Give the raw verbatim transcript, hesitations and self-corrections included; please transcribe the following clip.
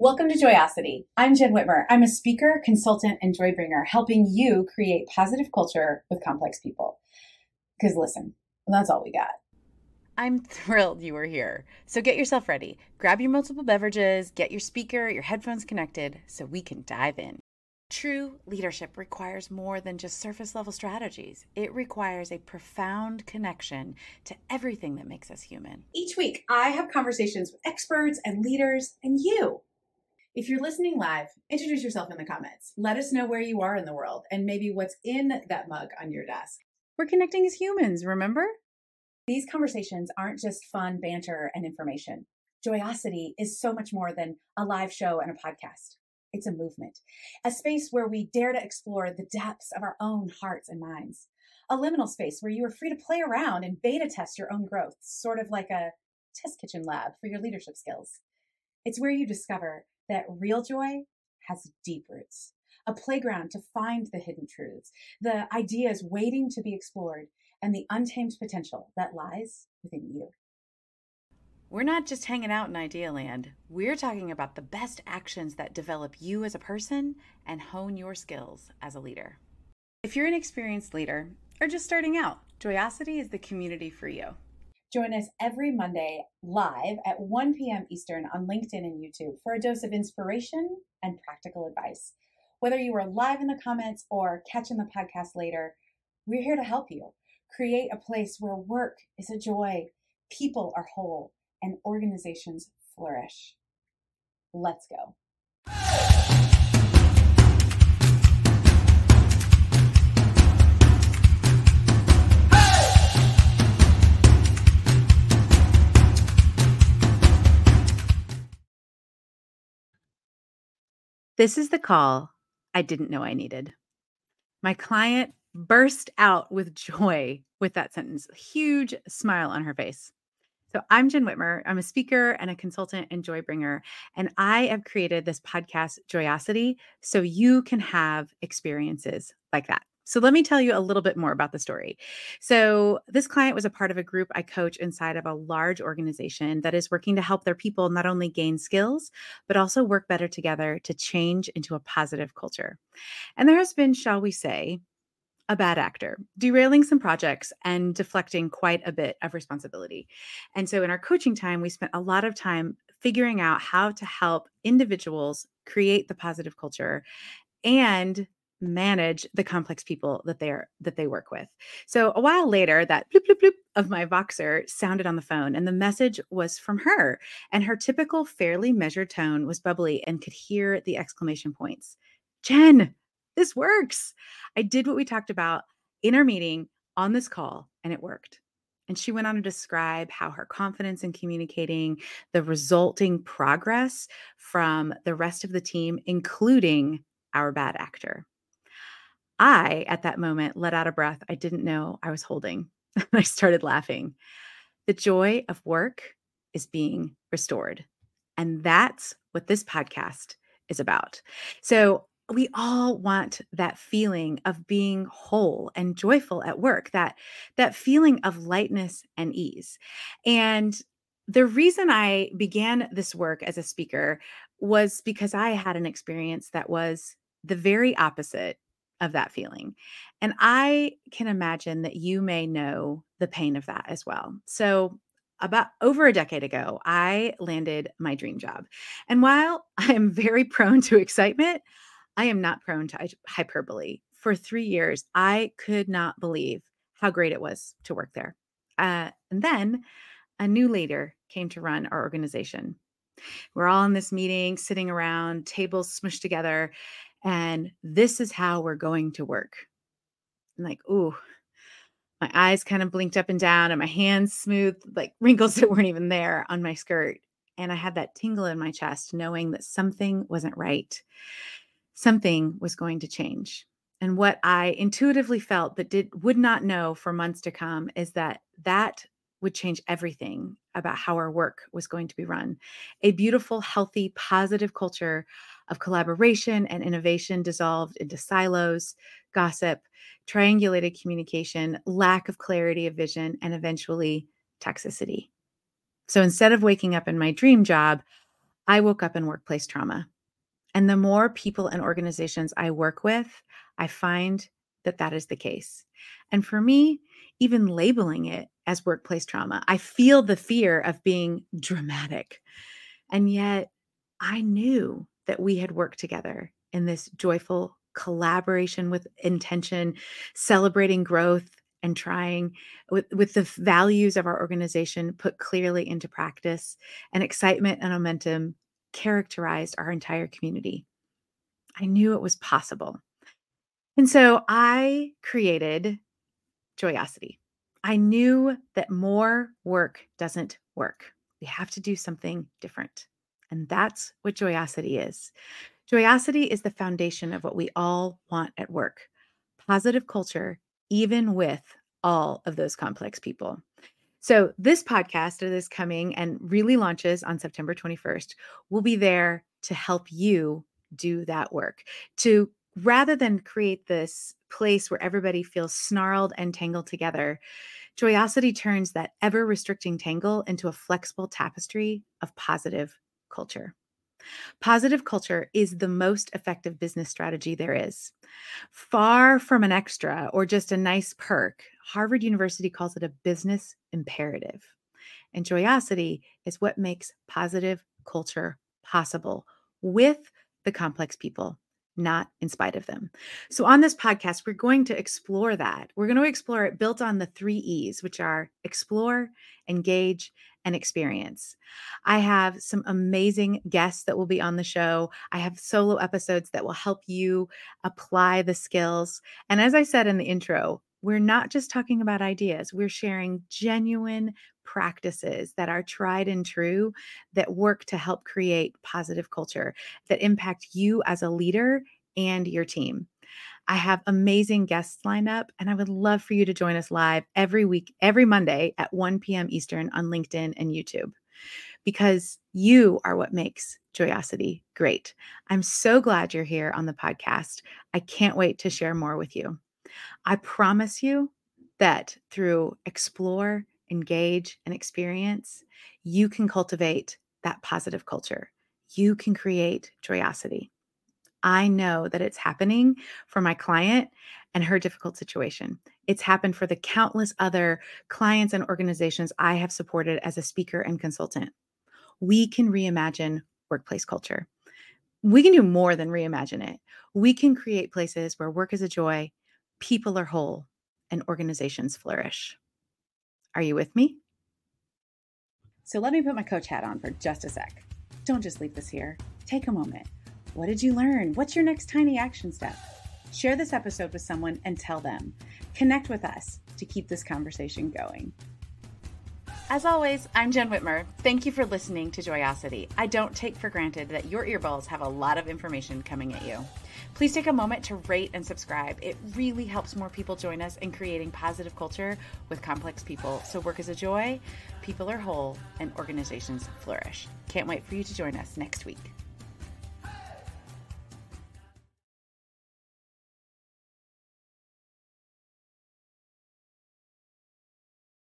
Welcome to Joyosity. I'm Jenn Whitmer. I'm a speaker, consultant, and joy bringer, helping you create positive culture with complex people. Because listen, that's all we got. I'm thrilled you are here. So get yourself ready. Grab your multiple beverages, get your speaker, your headphones connected, so we can dive in. True leadership requires more than just surface level strategies. It requires a profound connection to everything that makes us human. Each week, I have conversations with experts and leaders and you. If you're listening live, introduce yourself in the comments. Let us know where you are in the world and maybe what's in that mug on your desk. We're connecting as humans, remember? These conversations aren't just fun banter and information. Joyosity is so much more than a live show and a podcast. It's a movement, a space where we dare to explore the depths of our own hearts and minds, a liminal space where you are free to play around and beta test your own growth, sort of like a test kitchen lab for your leadership skills. It's where you discover that real joy has deep roots, a playground to find the hidden truths, the ideas waiting to be explored, and the untamed potential that lies within you. We're not just hanging out in idea land. We're talking about the best actions that develop you as a person and hone your skills as a leader. If you're an experienced leader or just starting out, Joyosity is the community for you. Join us every Monday live at one p.m. Eastern on LinkedIn and YouTube for a dose of inspiration and practical advice. Whether you are live in the comments or catching the podcast later, we're here to help you create a place where work is a joy, people are whole, and organizations flourish. Let's go. This is the call I didn't know I needed. My client burst out with joy with that sentence, huge smile on her face. So I'm Jenn Whitmer. I'm a speaker and a consultant and joy bringer, and I have created this podcast, Joyosity, so you can have experiences like that. So let me tell you a little bit more about the story. So this client was a part of a group I coach inside of a large organization that is working to help their people not only gain skills, but also work better together to change into a positive culture. And there has been, shall we say, a bad actor, derailing some projects and deflecting quite a bit of responsibility. And so in our coaching time, we spent a lot of time figuring out how to help individuals create the positive culture and manage the complex people that they are, that they work with. So a while later, that bloop, bloop, bloop of my Voxer sounded on the phone, and the message was from her, and her typical fairly measured tone was bubbly and could hear the exclamation points. Jenn, this works. I did what we talked about in our meeting on this call, and it worked. And she went on to describe how her confidence in communicating the resulting progress from the rest of the team, including our bad actor. I, at that moment, let out a breath I didn't know I was holding. I started laughing. The joy of work is being restored. And that's what this podcast is about. So we all want that feeling of being whole and joyful at work, that, that feeling of lightness and ease. And the reason I began this work as a speaker was because I had an experience that was the very opposite of that feeling. And I can imagine that you may know the pain of that as well. So about over a decade ago, I landed my dream job. And while I am very prone to excitement, I am not prone to hyperbole. For three years, I could not believe how great it was to work there. Uh, and then a new leader came to run our organization. We're all in this meeting, sitting around, tables smushed together, and this is how we're going to work. I'm like, ooh, my eyes kind of blinked up and down, and my hands smoothed like wrinkles that weren't even there on my skirt. And I had that tingle in my chest, knowing that something wasn't right. Something was going to change. And what I intuitively felt, but did would not know for months to come, is that that would change everything about how our work was going to be run. A beautiful, healthy, positive culture of collaboration and innovation dissolved into silos, gossip, triangulated communication, lack of clarity of vision, and eventually toxicity. So instead of waking up in my dream job, I woke up in workplace trauma. And the more people and organizations I work with, I find that that is the case. And for me, even labeling it as workplace trauma, I feel the fear of being dramatic. And yet I knew that we had worked together in this joyful collaboration with intention, celebrating growth, and trying with, with the values of our organization put clearly into practice, and excitement and momentum characterized our entire community. I knew it was possible. And so I created Joyosity. I knew that more work doesn't work. We have to do something different. And that's what Joyosity is. Joyosity is the foundation of what we all want at work: positive culture, even with all of those complex people. So this podcast that is coming and really launches on September twenty-first will be there to help you do that work, to rather than create this place where everybody feels snarled and tangled together. Joyosity turns that ever-restricting tangle into a flexible tapestry of positive culture. Positive culture is the most effective business strategy there is. Far from an extra or just a nice perk, Harvard University calls it a business imperative. And Joyosity is what makes positive culture possible with the complex people, not in spite of them. So on this podcast, we're going to explore that. We're going to explore it built on the three E's, which are explore, engage, and experience. I have some amazing guests that will be on the show. I have solo episodes that will help you apply the skills. And as I said in the intro, we're not just talking about ideas. We're sharing genuine practices that are tried and true, that work to help create positive culture that impact you as a leader and your team. I have amazing guests lined up, and I would love for you to join us live every week, every Monday at one p.m. Eastern on LinkedIn and YouTube, because you are what makes Joyosity great. I'm so glad you're here on the podcast. I can't wait to share more with you. I promise you that through explore, engage, and experience, you can cultivate that positive culture. You can create Joyosity. I know that it's happening for my client and her difficult situation. It's happened for the countless other clients and organizations I have supported as a speaker and consultant. We can reimagine workplace culture. We can do more than reimagine it. We can create places where work is a joy, people are whole, and organizations flourish. Are you with me? So let me put my coach hat on for just a sec. Don't just leave this here. Take a moment. What did you learn? What's your next tiny action step? Share this episode with someone and tell them. Connect with us to keep this conversation going. As always, I'm Jenn Whitmer. Thank you for listening to Joyosity. I don't take for granted that your earballs have a lot of information coming at you. Please take a moment to rate and subscribe. It really helps more people join us in creating positive culture with complex people, so work is a joy, people are whole, and organizations flourish. Can't wait for you to join us next week.